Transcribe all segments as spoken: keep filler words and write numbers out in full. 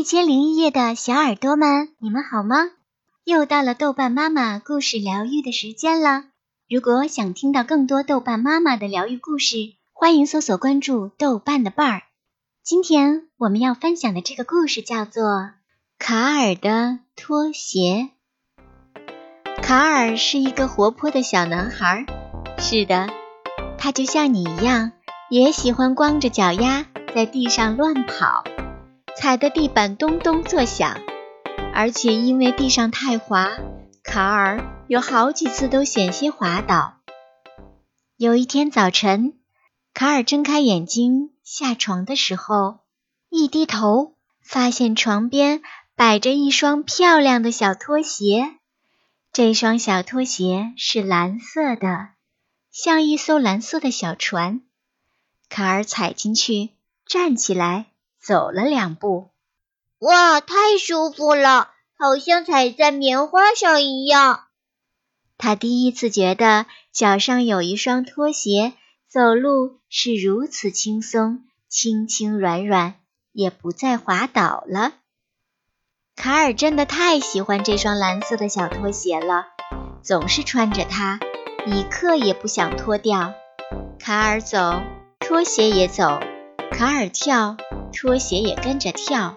一千零一夜的小耳朵们，你们好吗？又到了豆瓣妈妈故事疗愈的时间了。如果想听到更多豆瓣妈妈的疗愈故事，欢迎搜索关注豆瓣的伴儿。今天我们要分享的这个故事叫做卡尔的拖鞋。卡尔是一个活泼的小男孩，是的，他就像你一样，也喜欢光着脚丫在地上乱跑，踩得地板咚咚作响。而且因为地上太滑，卡尔有好几次都险些滑倒。有一天早晨，卡尔睁开眼睛下床的时候，一低头发现床边摆着一双漂亮的小拖鞋。这双小拖鞋是蓝色的，像一艘蓝色的小船。卡尔踩进去，站起来走了两步。哇，太舒服了，好像踩在棉花上一样。他第一次觉得脚上有一双拖鞋，走路是如此轻松，轻轻软软，也不再滑倒了。卡尔真的太喜欢这双蓝色的小拖鞋了，总是穿着它，一刻也不想脱掉。卡尔走，拖鞋也走，卡尔跳，拖鞋也跟着跳。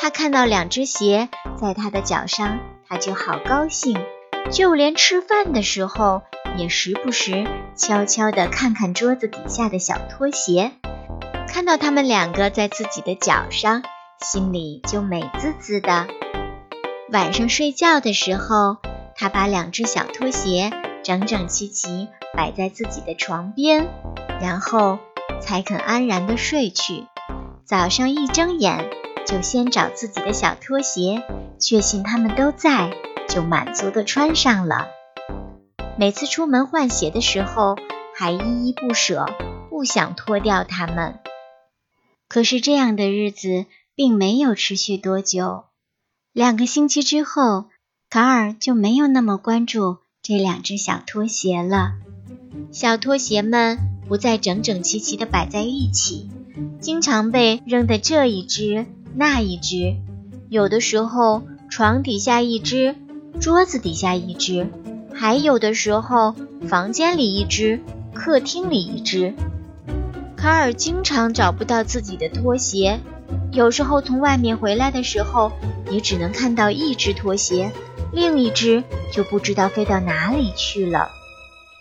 他看到两只鞋在他的脚上，他就好高兴，就连吃饭的时候也时不时悄悄地看看桌子底下的小拖鞋，看到他们两个在自己的脚上，心里就美滋滋的。晚上睡觉的时候，他把两只小拖鞋整整齐齐摆在自己的床边，然后才肯安然地睡去。早上一睁眼就先找自己的小拖鞋，确信他们都在，就满足地穿上了。每次出门换鞋的时候，还依依不舍，不想脱掉它们。可是这样的日子并没有持续多久，两个星期之后，卡尔就没有那么关注这两只小拖鞋了。小拖鞋们不再整整齐齐地摆在一起，经常被扔的这一只那一只，有的时候床底下一只，桌子底下一只，还有的时候房间里一只，客厅里一只。卡尔经常找不到自己的拖鞋，有时候从外面回来的时候也只能看到一只拖鞋，另一只就不知道飞到哪里去了。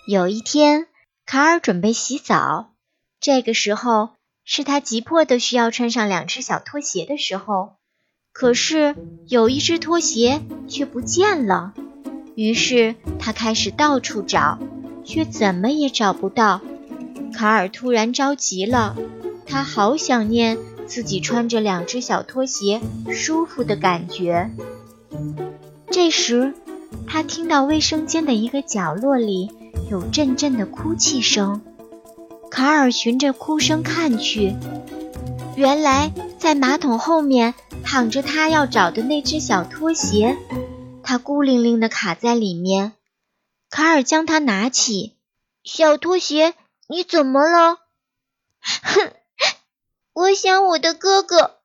有一天，卡尔准备洗澡，这个时候是他急迫地需要穿上两只小拖鞋的时候，可是有一只拖鞋却不见了。于是他开始到处找，却怎么也找不到。卡尔突然着急了，他好想念自己穿着两只小拖鞋舒服的感觉。这时，他听到卫生间的一个角落里有阵阵的哭泣声。卡尔循着哭声看去，原来在马桶后面躺着他要找的那只小拖鞋，他孤零零地卡在里面。卡尔将它拿起，小拖鞋，你怎么了？哼，我想我的哥哥，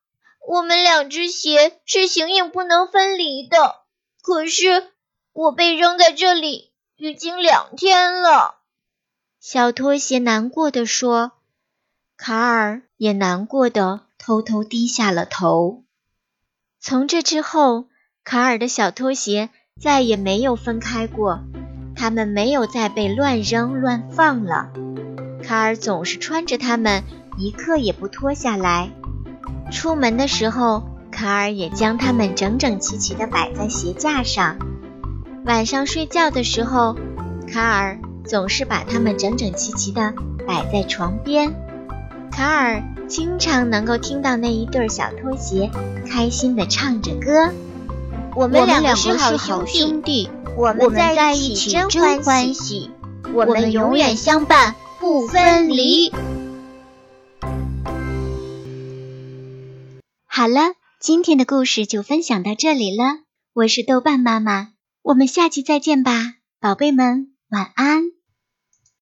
我们两只鞋是形影不能分离的，可是我被扔在这里已经两天了。小拖鞋难过地说，卡尔也难过地偷偷低下了头。从这之后，卡尔的小拖鞋再也没有分开过，它们没有再被乱扔乱放了。卡尔总是穿着它们，一刻也不脱下来。出门的时候，卡尔也将它们整整齐齐地摆在鞋架上。晚上睡觉的时候，卡尔总是把它们整整齐齐地摆在床边。卡尔经常能够听到那一对小拖鞋开心地唱着歌，我们两个是好兄弟，我们在一起真欢喜，我们永远相伴不分离。好了，今天的故事就分享到这里了，我是豆瓣妈妈，我们下期再见吧，宝贝们晚安。